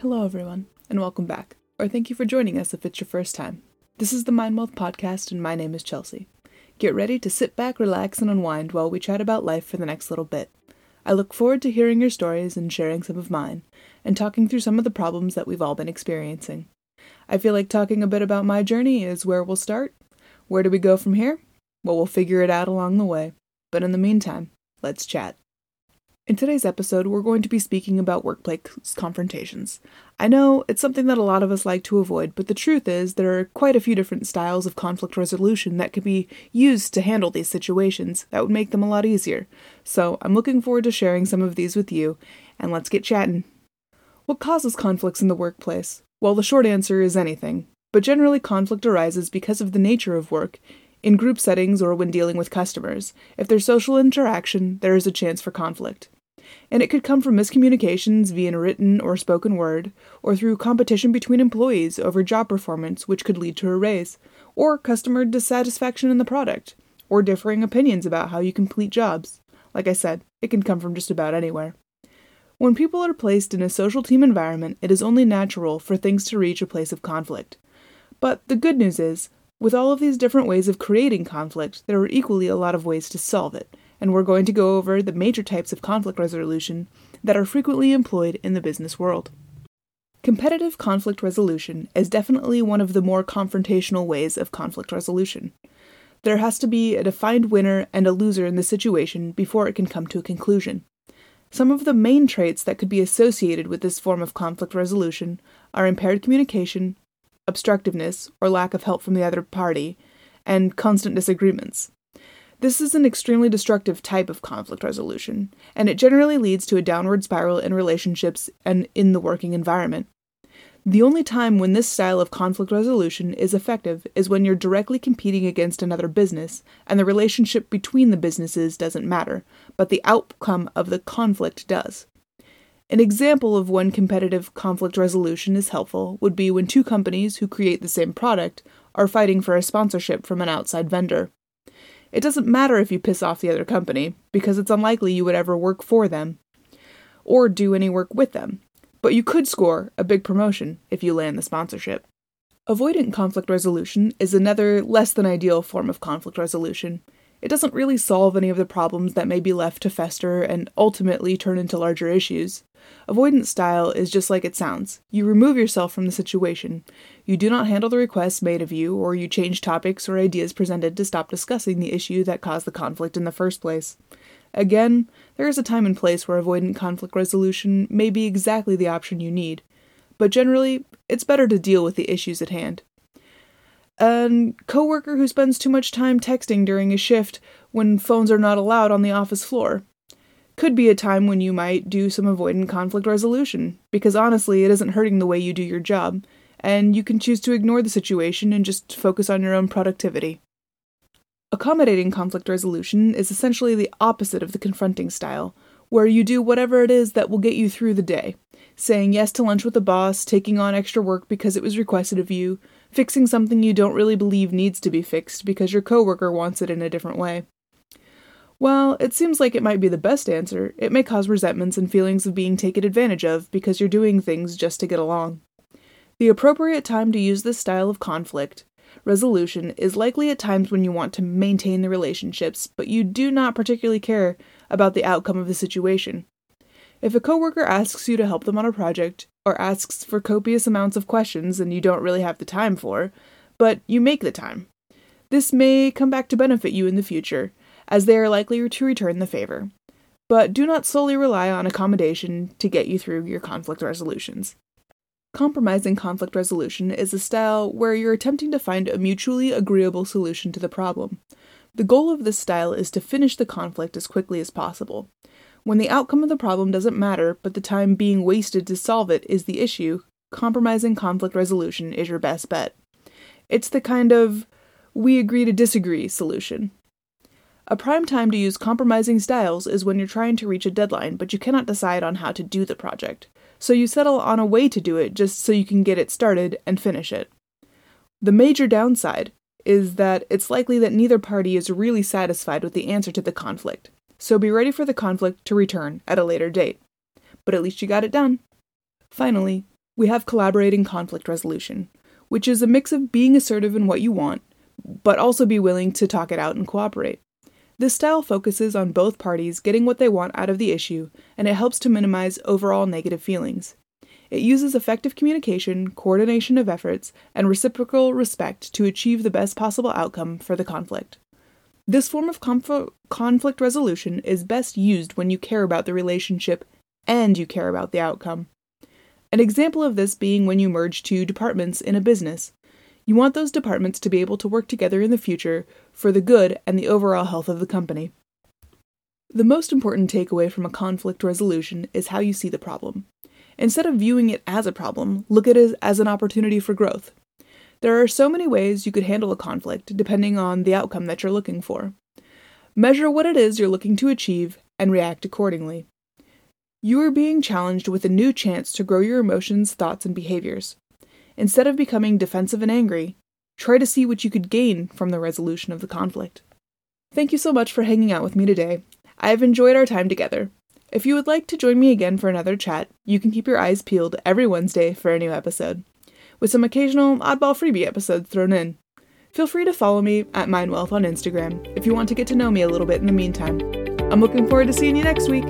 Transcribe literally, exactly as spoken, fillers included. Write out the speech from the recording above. Hello everyone, and welcome back, or thank you for joining us if it's your first time. This is the MindWealth Podcast, and my name is Chelsea. Get ready to sit back, relax, and unwind while we chat about life for the next little bit. I look forward to hearing your stories and sharing some of mine, and talking through some of the problems that we've all been experiencing. I feel like talking a bit about my journey is where we'll start. Where do we go from here? Well, we'll figure it out along the way. But in the meantime, let's chat. In today's episode, we're going to be speaking about workplace confrontations. I know it's something that a lot of us like to avoid, but the truth is there are quite a few different styles of conflict resolution that can be used to handle these situations that would make them a lot easier. So I'm looking forward to sharing some of these with you, and let's get chatting. What causes conflicts in the workplace? Well, the short answer is anything, but generally conflict arises because of the nature of work, in group settings or when dealing with customers. If there's social interaction, there is a chance for conflict. And it could come from miscommunications via written or spoken word, or through competition between employees over job performance, which could lead to a raise, or customer dissatisfaction in the product, or differing opinions about how you complete jobs. Like I said, it can come from just about anywhere. When people are placed in a social team environment, it is only natural for things to reach a place of conflict. But the good news is, with all of these different ways of creating conflict, there are equally a lot of ways to solve it. And we're going to go over the major types of conflict resolution that are frequently employed in the business world. Competitive conflict resolution is definitely one of the more confrontational ways of conflict resolution. There has to be a defined winner and a loser in the situation before it can come to a conclusion. Some of the main traits that could be associated with this form of conflict resolution are impaired communication, obstructiveness or lack of help from the other party, and constant disagreements. This is an extremely destructive type of conflict resolution, and it generally leads to a downward spiral in relationships and in the working environment. The only time when this style of conflict resolution is effective is when you're directly competing against another business, and the relationship between the businesses doesn't matter, but the outcome of the conflict does. An example of when competitive conflict resolution is helpful would be when two companies who create the same product are fighting for a sponsorship from an outside vendor. It doesn't matter if you piss off the other company, because it's unlikely you would ever work for them or do any work with them, but you could score a big promotion if you land the sponsorship. Avoidant conflict resolution is another less than ideal form of conflict resolution. It doesn't really solve any of the problems that may be left to fester and ultimately turn into larger issues. Avoidant style is just like it sounds. You remove yourself from the situation. You do not handle the requests made of you, or you change topics or ideas presented to stop discussing the issue that caused the conflict in the first place. Again, there is a time and place where avoidant conflict resolution may be exactly the option you need, but generally, it's better to deal with the issues at hand. A coworker who spends too much time texting during a shift when phones are not allowed on the office floor could be a time when you might do some avoidant conflict resolution, because honestly, it isn't hurting the way you do your job, and you can choose to ignore the situation and just focus on your own productivity. Accommodating conflict resolution is essentially the opposite of the confronting style, where you do whatever it is that will get you through the day, saying yes to lunch with the boss, taking on extra work because it was requested of you, fixing something you don't really believe needs to be fixed because your coworker wants it in a different way. While it seems like it might be the best answer, it may cause resentments and feelings of being taken advantage of because you're doing things just to get along. The appropriate time to use this style of conflict resolution is likely at times when you want to maintain the relationships, but you do not particularly care about the outcome of the situation. If a coworker asks you to help them on a project, or asks for copious amounts of questions and you don't really have the time for, but you make the time, this may come back to benefit you in the future, as they are likely to return the favor. But do not solely rely on accommodation to get you through your conflict resolutions. Compromising conflict resolution is a style where you're attempting to find a mutually agreeable solution to the problem. The goal of this style is to finish the conflict as quickly as possible. When the outcome of the problem doesn't matter, but the time being wasted to solve it is the issue, compromising conflict resolution is your best bet. It's the kind of we agree to disagree solution. A prime time to use compromising styles is when you're trying to reach a deadline, but you cannot decide on how to do the project. So you settle on a way to do it just so you can get it started and finish it. The major downside is that it's likely that neither party is really satisfied with the answer to the conflict, so be ready for the conflict to return at a later date. But at least you got it done. Finally, we have collaborating conflict resolution, which is a mix of being assertive in what you want, but also be willing to talk it out and cooperate. This style focuses on both parties getting what they want out of the issue, and it helps to minimize overall negative feelings. It uses effective communication, coordination of efforts, and reciprocal respect to achieve the best possible outcome for the conflict. This form of conf- conflict resolution is best used when you care about the relationship and you care about the outcome. An example of this being when you merge two departments in a business. You want those departments to be able to work together in the future for the good and the overall health of the company. The most important takeaway from a conflict resolution is how you see the problem. Instead of viewing it as a problem, look at it as an opportunity for growth. There are so many ways you could handle a conflict, depending on the outcome that you're looking for. Measure what it is you're looking to achieve and react accordingly. You are being challenged with a new chance to grow your emotions, thoughts, and behaviors. Instead of becoming defensive and angry, try to see what you could gain from the resolution of the conflict. Thank you so much for hanging out with me today. I have enjoyed our time together. If you would like to join me again for another chat, you can keep your eyes peeled every Wednesday for a new episode, with some occasional oddball freebie episodes thrown in. Feel free to follow me at MindWealth on Instagram if you want to get to know me a little bit in the meantime. I'm looking forward to seeing you next week.